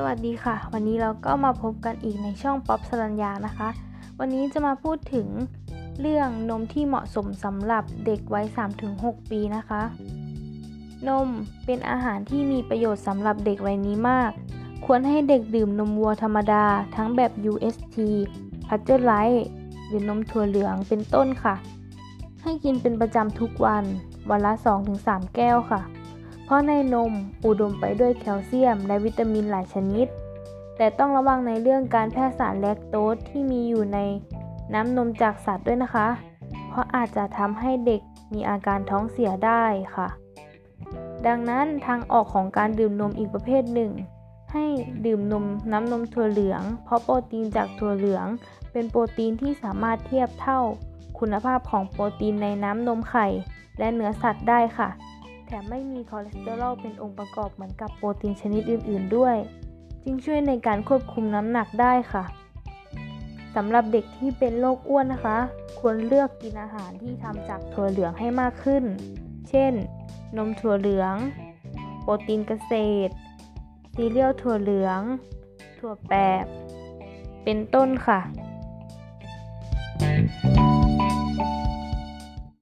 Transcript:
สวัสดีค่ะวันนี้เราก็มาพบกันอีกในช่องป๊อปสรัญญานะคะวันนี้จะมาพูดถึงเรื่องนมที่เหมาะสมสำหรับเด็กวัย 3-6 ปีนะคะนมเป็นอาหารที่มีประโยชน์สำหรับเด็กวัยนี้มากควรให้เด็กดื่มนมวัวธรรมดาทั้งแบบ UST พัชเจอร์ไลท์หรือนมถั่วเหลืองเป็นต้นค่ะให้กินเป็นประจำทุกวันวันละ 2-3 แก้วค่ะเพราะในนมอุดมไปด้วยแคลเซียมและวิตามินหลายชนิดแต่ต้องระวังในเรื่องการแพร่สารแลคโตสที่มีอยู่ในน้ำนมจากสัตว์ด้วยนะคะเพราะอาจจะทำให้เด็กมีอาการท้องเสียได้ค่ะดังนั้นทางออกของการดื่มนมอีกประเภทหนึ่งให้ดื่มนมน้ำนมถั่วเหลืองเพราะโปรตีนจากถั่วเหลืองเป็นโปรตีนที่สามารถเทียบเท่าคุณภาพของโปรตีนในน้ำนมไข่และเนื้อสัตว์ได้ค่ะแถมไม่มีคอเลสเตอรอลเป็นองค์ประกอบเหมือนกับโปรตีนชนิดอื่นๆด้วยจึงช่วยในการควบคุมน้ำหนักได้ค่ะสำหรับเด็กที่เป็นโรคอ้วนนะคะควรเลือกกินอาหารที่ทำจากถั่วเหลืองให้มากขึ้นเช่นนมถั่วเหลืองโปรตีนเกษตรซีเรียลถั่วเหลืองถั่วแปบเป็นต้นค่ะ